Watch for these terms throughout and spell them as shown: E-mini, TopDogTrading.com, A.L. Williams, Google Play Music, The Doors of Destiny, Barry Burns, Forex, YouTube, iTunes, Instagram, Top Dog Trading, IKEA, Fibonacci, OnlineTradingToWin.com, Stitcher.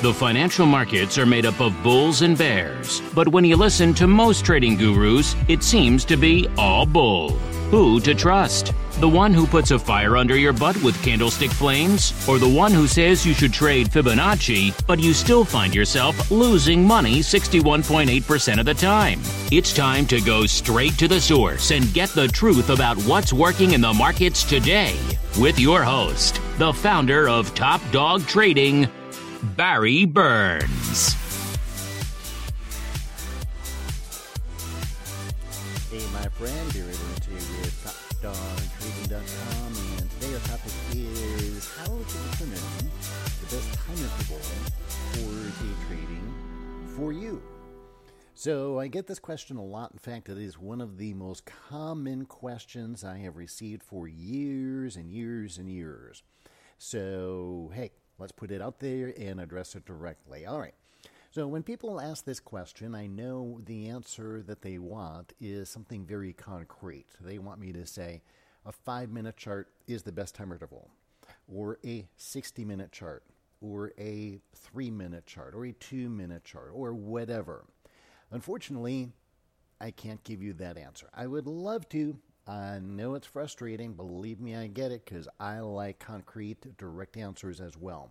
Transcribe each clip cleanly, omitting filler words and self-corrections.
The financial markets are made up of bulls and bears, but when you listen to most trading gurus, it seems to be all bull. Who to trust? The one who puts a fire under your butt with candlestick flames? Or the one who says you should trade Fibonacci, but you still find yourself losing money 61.8% of the time? It's time to go straight to the source and get the truth about what's working in the markets today with your host, the founder of Top Dog Trading, Barry Burns. Hey, my friend, you're able to with TopDogTrading.com, and today our topic is how to determine the best time interval for day trading for you. So I get this question a lot. In fact, it is one of the most common questions I have received for years and years and years. So, hey, let's put it out there and address it directly. All right. So when people ask this question, I know the answer that they want is something very concrete. They want me to say a 5-minute chart is the best time interval, or a 60-minute chart, or a 3-minute chart, or a 2-minute chart, or whatever. Unfortunately, I can't give you that answer. I would love to. I know it's frustrating. Believe me, I get it, because I like concrete, direct answers as well.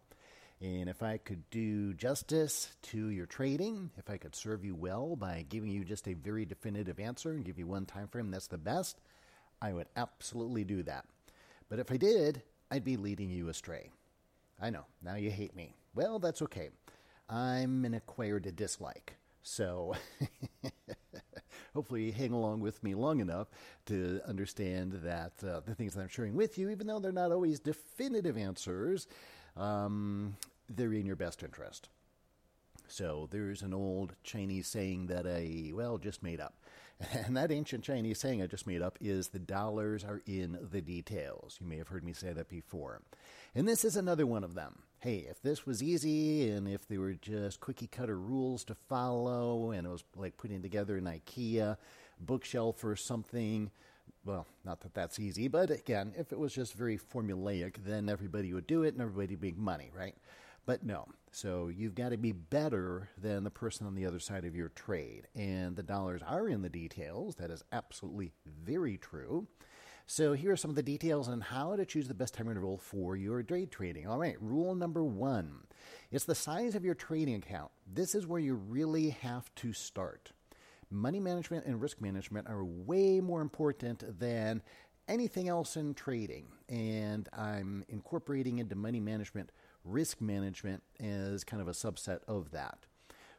And if I could do justice to your trading, if I could serve you well by giving you just a very definitive answer and give you one time frame that's the best, I would absolutely do that. But if I did, I'd be leading you astray. I know, now you hate me. Well, that's okay. I'm an acquired dislike. So hopefully you hang along with me long enough to understand that the things that I'm sharing with you, even though they're not always definitive answers, they're in your best interest. So there's an old Chinese saying that I, just made up. And that ancient Chinese saying I just made up is the dollars are in the details. You may have heard me say that before. And this is another one of them. Hey, if this was easy and if they were just quickie cutter rules to follow and it was like putting together an IKEA bookshelf or something, well, not that that's easy, but again, if it was just very formulaic, then everybody would do it and everybody would make money, right? But no. So you've got to be better than the person on the other side of your trade. And the dollars are in the details. That is absolutely very true. So here are some of the details on how to choose the best time interval for your day trading. All right. Rule number one. It's the size of your trading account. This is where you really have to start. Money management and risk management are way more important than anything else in trading. And I'm incorporating into money management, risk management as kind of a subset of that.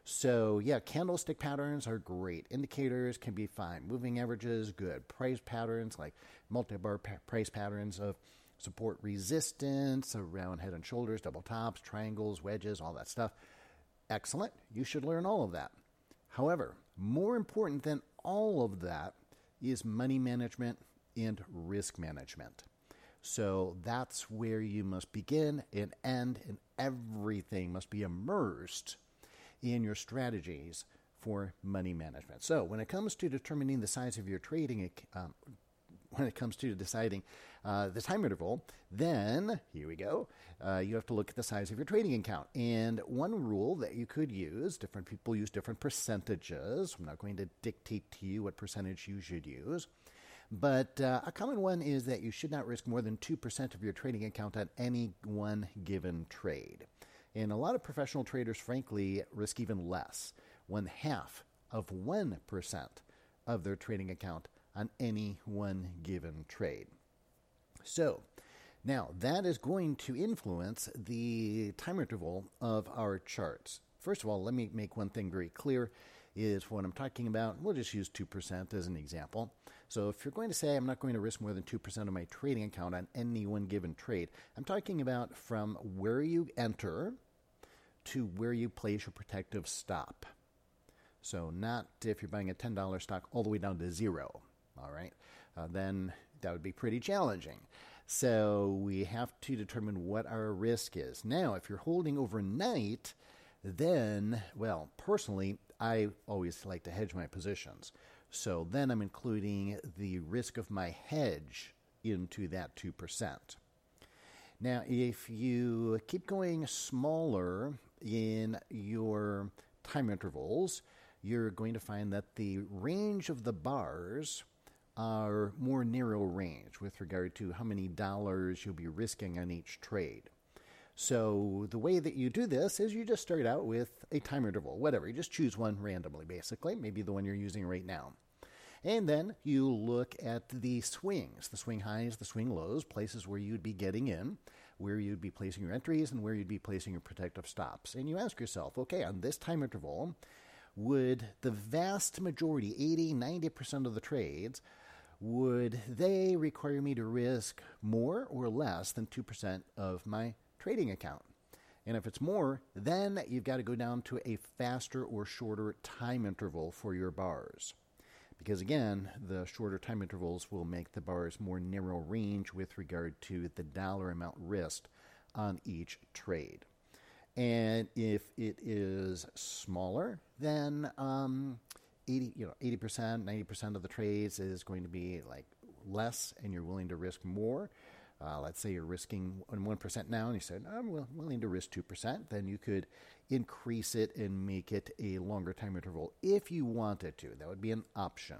So yeah, candlestick patterns are great. Indicators can be fine. Moving averages, good. Price patterns like multi-bar price patterns of support resistance around head and shoulders, double tops, triangles, wedges, all that stuff. Excellent. You should learn all of that. However, more important than all of that is money management and risk management. So that's where you must begin and end, and everything must be immersed in your strategies for money management. So when it comes to determining the size of your trading, when it comes to deciding the time interval, then here we go. You have to look at the size of your trading account. And one rule that you could use, different people use different percentages. I'm not going to dictate to you what percentage you should use. But a common one is that you should not risk more than 2% of your trading account on any one given trade. And a lot of professional traders, frankly, risk even less, 0.5% of their trading account on any one given trade. So now that is going to influence the time interval of our charts. First of all, let me make one thing very clear is what I'm talking about. We'll just use 2% as an example. So if you're going to say I'm not going to risk more than 2% of my trading account on any one given trade, I'm talking about from where you enter to where you place your protective stop. So not if you're buying a $10 stock all the way down to zero. All right, then that would be pretty challenging. So we have to determine what our risk is. Now, if you're holding overnight, then, well, personally, I always like to hedge my positions. So then I'm including the risk of my hedge into that 2%. Now, if you keep going smaller in your time intervals, you're going to find that the range of the bars are more narrow range with regard to how many dollars you'll be risking on each trade. So the way that you do this is you just start out with a time interval, whatever. You just choose one randomly, basically, maybe the one you're using right now. And then you look at the swings, the swing highs, the swing lows, places where you'd be getting in, where you'd be placing your entries, and where you'd be placing your protective stops. And you ask yourself, okay, on this time interval, would the vast majority, 80, 90% of the trades, would they require me to risk more or less than 2% of my trading account? And if it's more, then you've got to go down to a faster or shorter time interval for your bars. Because again, the shorter time intervals will make the bars more narrow range with regard to the dollar amount risked on each trade. And if it is smaller than 80%, 90% of the trades is going to be like less and you're willing to risk more. Let's say you're risking 1% now and you said, I'm willing to risk 2%, then you could increase it and make it a longer time interval if you wanted to. That would be an option.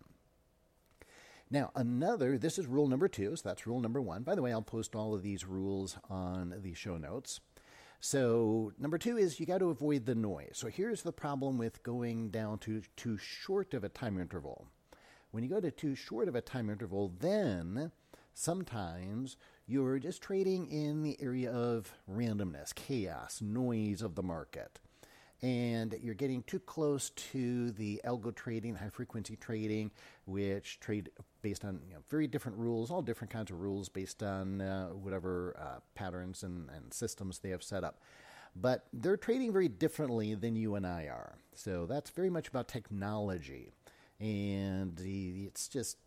Now, this is rule number 2, so that's rule number 1. By the way, I'll post all of these rules on the show notes. So number 2 is you got to avoid the noise. So here's the problem with going down to too short of a time interval. When you go to too short of a time interval, then sometimes you're just trading in the area of randomness, chaos, noise of the market. And you're getting too close to the algo trading, high-frequency trading, which trade based on very different rules, all different kinds of rules based on whatever patterns and systems they have set up. But they're trading very differently than you and I are. So that's very much about technology. And it's just,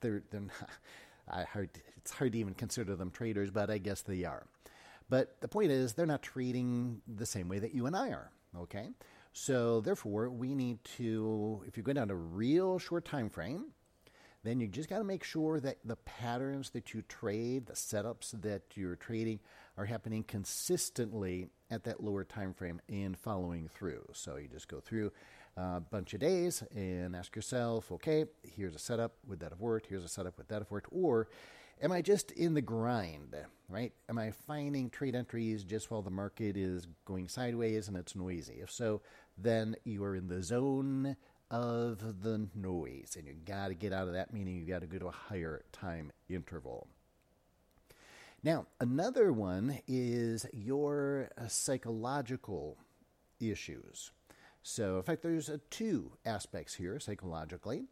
they're not... it's hard to even consider them traders, but I guess they are. But the point is, they're not trading the same way that you and I are, okay? So therefore, we need to, if you go down to a real short time frame, then you just got to make sure that the patterns that you trade, the setups that you're trading, are happening consistently at that lower time frame and following through. So you just go through a bunch of days and ask yourself, okay, here's a setup, would that have worked? Here's a setup, would that have worked? Or am I just in the grind, right? Am I finding trade entries just while the market is going sideways and it's noisy? If so, then you are in the zone of the noise, and you got to get out of that, meaning you got to go to a higher time interval. Now, another one is your psychological issues. So, in fact, there's two aspects here psychologically.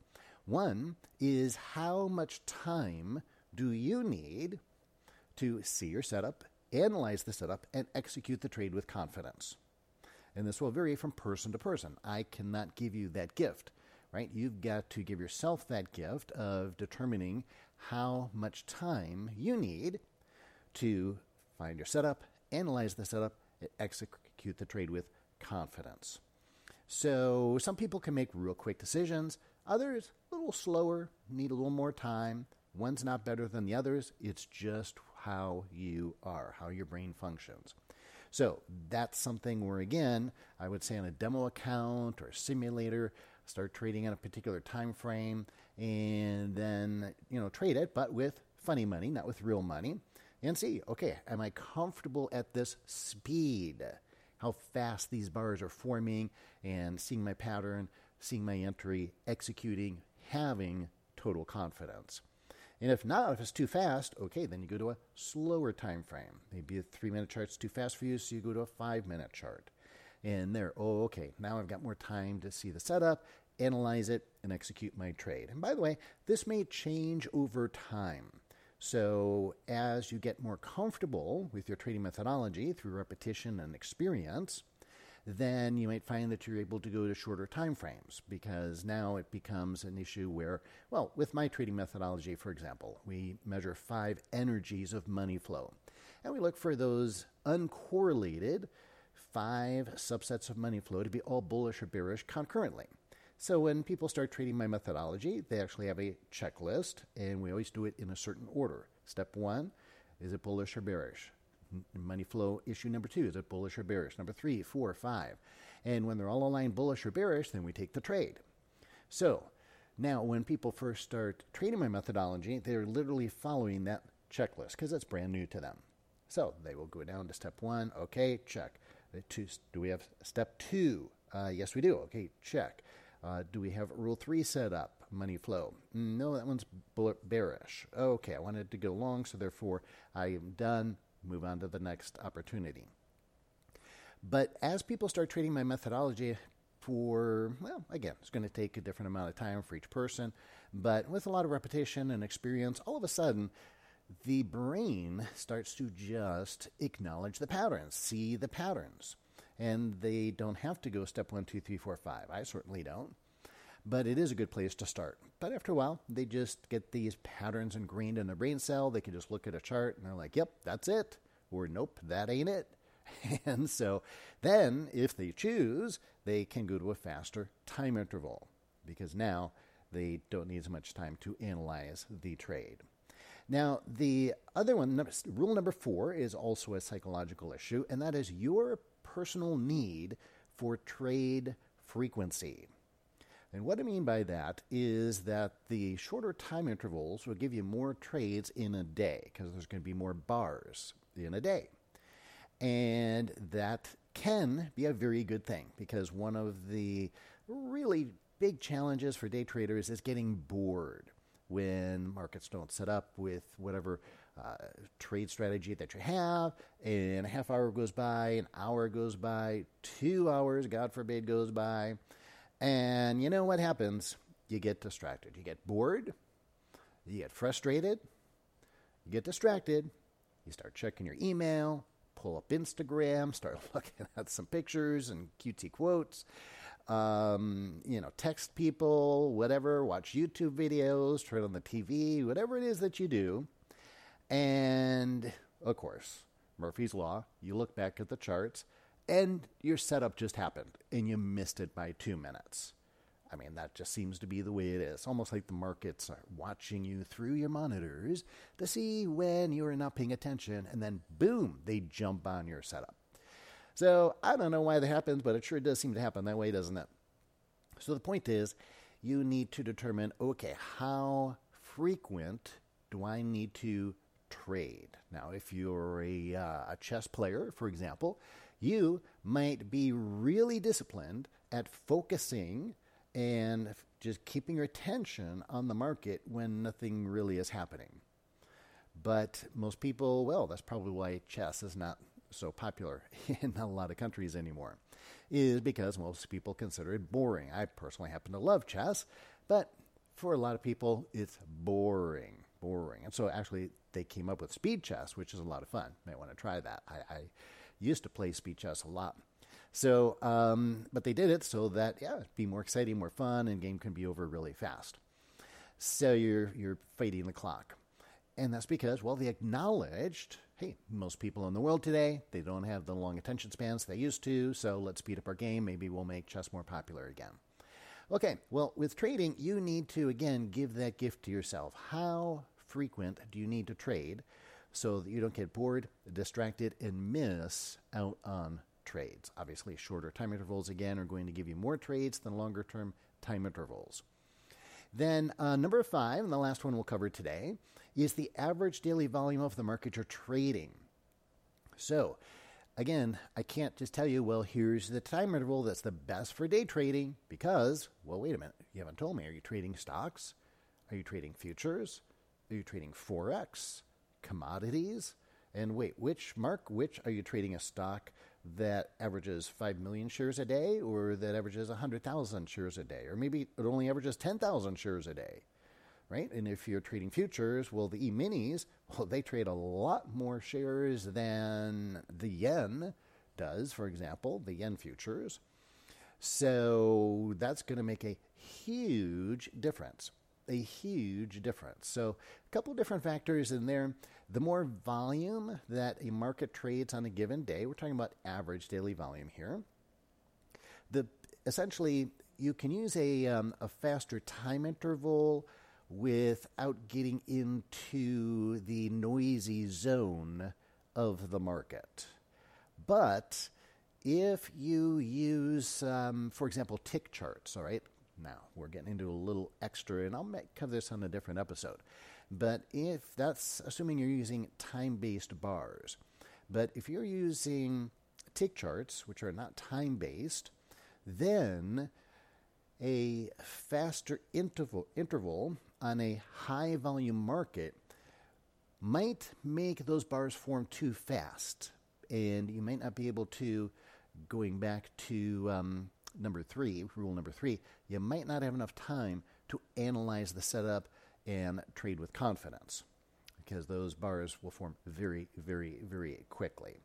One is how much time do you need to see your setup, analyze the setup, and execute the trade with confidence? And this will vary from person to person. I cannot give you that gift, right? You've got to give yourself that gift of determining how much time you need to find your setup, analyze the setup, and execute the trade with confidence. So some people can make real quick decisions. Others, a little slower, need a little more time. One's not better than the others. It's just how you are, how your brain functions. So that's something where, again, I would say on a demo account or simulator, start trading on a particular time frame and then, trade it, but with funny money, not with real money, and see, okay, am I comfortable at this speed? How fast these bars are forming and seeing my pattern, seeing my entry, executing, having total confidence. And if not, if it's too fast, okay, then you go to a slower time frame. Maybe a 3-minute chart's too fast for you, so you go to a 5-minute chart. And there, okay, now I've got more time to see the setup, analyze it, and execute my trade. And by the way, this may change over time. So as you get more comfortable with your trading methodology through repetition and experience, then you might find that you're able to go to shorter time frames because now it becomes an issue where, well, with my trading methodology, for example, we measure 5 energies of money flow. And we look for those uncorrelated 5 subsets of money flow to be all bullish or bearish concurrently. So when people start trading my methodology, they actually have a checklist, and we always do it in a certain order. Step 1, is it bullish or bearish? money flow issue number two. Is it bullish or bearish? Number three, four, five. And when they're all aligned bullish or bearish, then we take the trade. So now when people first start trading my methodology, they're literally following that checklist because it's brand new to them. So they will go down to step one. Okay, check. Do we have step two? Yes, we do. Okay, check. Do we have rule three set up, money flow? No, that one's bearish. Okay, I wanted to go long, so therefore I am done. Move on to the next opportunity. But as people start trading my methodology for, well, again, it's going to take a different amount of time for each person, but with a lot of repetition and experience, all of a sudden, the brain starts to just acknowledge the patterns, see the patterns. And they don't have to go step 1, 2, 3, 4, 5. I certainly don't. But it is a good place to start. But after a while, they just get these patterns ingrained in their brain cell. They can just look at a chart and they're like, yep, that's it. Or nope, that ain't it. And so then if they choose, they can go to a faster time interval because now they don't need as much time to analyze the trade. Now, the other one, rule number four, is also a psychological issue, and that is your personal need for trade frequency. And what I mean by that is that the shorter time intervals will give you more trades in a day because there's going to be more bars in a day. And that can be a very good thing because one of the really big challenges for day traders is getting bored when markets don't set up with whatever trade strategy that you have, and a half hour goes by, an hour goes by, 2 hours, God forbid, goes by, and you know what happens? You get distracted. You get bored, you get frustrated, you get distracted, you start checking your email, pull up Instagram, start looking at some pictures and cutesy quotes, text people, whatever, watch YouTube videos, turn on the TV, whatever it is that you do. And of course, Murphy's Law, you look back at the charts and your setup just happened and you missed it by 2 minutes. I mean, that just seems to be the way it is. Almost like the markets are watching you through your monitors to see when you're not paying attention, and then boom, they jump on your setup. So I don't know why that happens, but it sure does seem to happen that way, doesn't it? So the point is, you need to determine, okay, how frequent do I need to trade? Now, if you're a chess player, for example, you might be really disciplined at focusing and just keeping your attention on the market when nothing really is happening. But most people, well, that's probably why chess is not so popular in a lot of countries anymore, is because most people consider it boring. I personally happen to love chess, but for a lot of people, it's boring. And so actually, they came up with speed chess, which is a lot of fun. You might want to try that. I used to play speed chess a lot. So, but they did it so that, yeah, it'd be more exciting, more fun, and game can be over really fast. So you're fighting the clock. And that's because, well, they acknowledged, hey, most people in the world today, they don't have the long attention spans they used to, so let's speed up our game. Maybe we'll make chess more popular again. Okay, well, with trading, you need to, again, give that gift to yourself. How frequent do you need to trade so that you don't get bored, distracted, and miss out on trades? Obviously, shorter time intervals, again, are going to give you more trades than longer-term time intervals. Then number five, and the last one we'll cover today, is the average daily volume of the market you're trading. So, again, I can't just tell you, well, here's the time interval that's the best for day trading because, well, wait a minute, you haven't told me. Are you trading stocks? Are you trading futures? Are you trading Forex? Commodities? And wait, which are you trading? A stock that averages 5 million shares a day, or that averages 100,000 shares a day, or maybe it only averages 10,000 shares a day, right? And if you're trading futures, well, the E-minis, well, they trade a lot more shares than the yen does, for example, the yen futures. So that's going to make a huge difference. So a couple different factors in there. The more volume that a market trades on a given day, we're talking about average daily volume here. Essentially, you can use a faster time interval without getting into the noisy zone of the market. But if you use, for example, tick charts, all right? Now, we're getting into a little extra, and I'll cover this on a different episode. But if that's assuming you're using time-based bars. But if you're using tick charts, which are not time-based, then a faster interval on a high-volume market might make those bars form too fast. And you might not be able to, going back to rule number three, you might not have enough time to analyze the setup and trade with confidence, because those bars will form very, very, very quickly.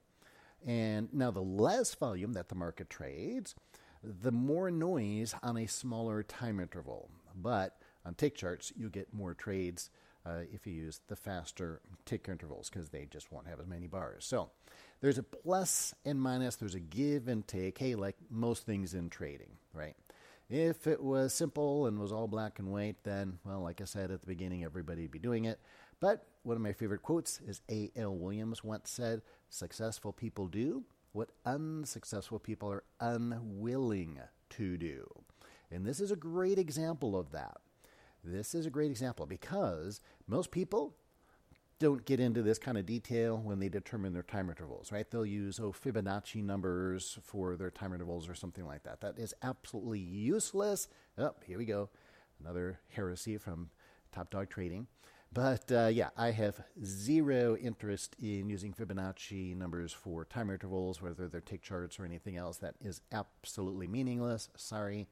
And now the less volume that the market trades, the more noise on a smaller time interval. But on tick charts, you get more trades if you use the faster tick intervals, because they just won't have as many bars. So there's a plus and minus. There's a give and take, hey, like most things in trading, right? If it was simple and was all black and white, then, well, like I said at the beginning, everybody would be doing it. But one of my favorite quotes is A.L. Williams once said, successful people do what unsuccessful people are unwilling to do. And this is a great example of that. This is a great example because most people don't get into this kind of detail when they determine their time intervals, right? They'll use Fibonacci numbers for their time intervals or something like that. That is absolutely useless. Oh, here we go. Another heresy from Top Dog Trading. But I have zero interest in using Fibonacci numbers for time intervals, whether they're tick charts or anything else. That is absolutely meaningless. Sorry.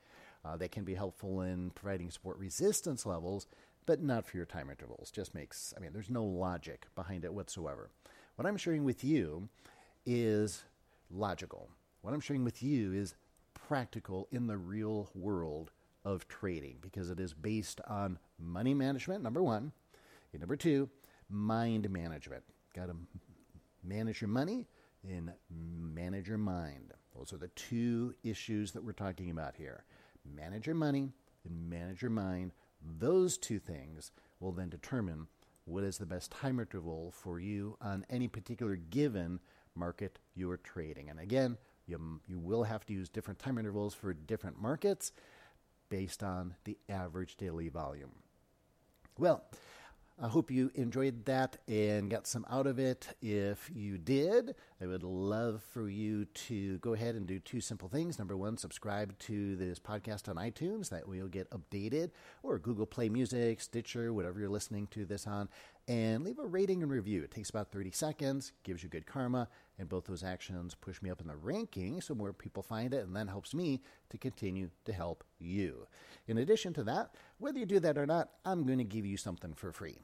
They can be helpful in providing support resistance levels, but not for your time intervals. Just makes, there's no logic behind it whatsoever. What I'm sharing with you is logical. What I'm sharing with you is practical in the real world of trading, because it is based on money management, number one. And number two, mind management. Got to manage your money and manage your mind. Those are the two issues that we're talking about here. Manage your money and manage your mind. Those two things will then determine what is the best time interval for you on any particular given market you're trading. And again, you will have to use different time intervals for different markets based on the average daily volume. Well, I hope you enjoyed that and got some out of it. If you did, I would love for you to go ahead and do two simple things. Number one, subscribe to this podcast on iTunes. That way you'll get updated, or Google Play Music, Stitcher, whatever you're listening to this on. And leave a rating and review. It takes about 30 seconds, gives you good karma, and both those actions push me up in the ranking so more people find it, and that helps me to continue to help you. In addition to that, whether you do that or not, I'm going to give you something for free.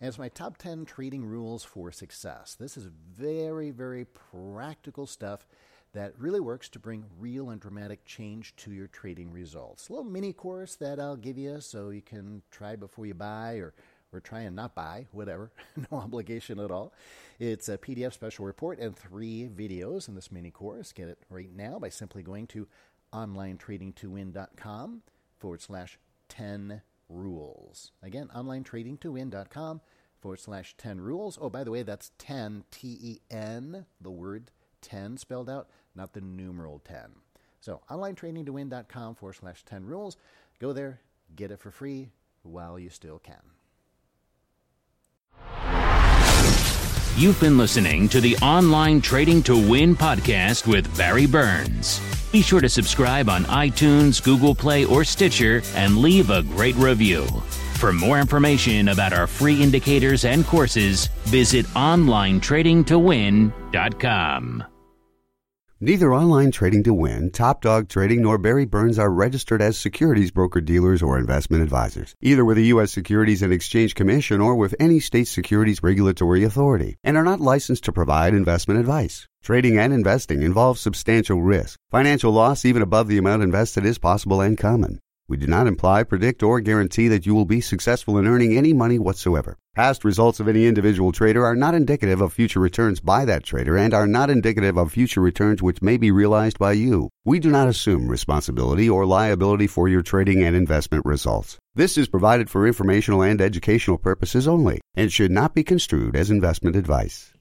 And it's my top 10 trading rules for success. This is very, very practical stuff that really works to bring real and dramatic change to your trading results. A little mini course that I'll give you so you can try before you buy, or try and not buy, whatever, no obligation at all. It's a PDF special report and 3 videos in this mini course. Get it right now by simply going to OnlineTradingToWin.com /10 rules. Again, OnlineTradingToWin.com /10 rules. Oh, by the way, that's 10, T-E-N, the word 10 spelled out, not the numeral 10. So OnlineTradingToWin.com /10 rules. Go there, get it for free while you still can. You've been listening to the Online Trading to Win podcast with Barry Burns. Be sure to subscribe on iTunes, Google Play, or Stitcher and leave a great review. For more information about our free indicators and courses, visit OnlineTradingToWin.com. Neither Online Trading to Win, Top Dog Trading, nor Barry Burns are registered as securities broker-dealers or investment advisors, either with the U.S. Securities and Exchange Commission or with any state securities regulatory authority, and are not licensed to provide investment advice. Trading and investing involves substantial risk. Financial loss even above the amount invested is possible and common. We do not imply, predict, or guarantee that you will be successful in earning any money whatsoever. Past results of any individual trader are not indicative of future returns by that trader and are not indicative of future returns which may be realized by you. We do not assume responsibility or liability for your trading and investment results. This is provided for informational and educational purposes only and should not be construed as investment advice.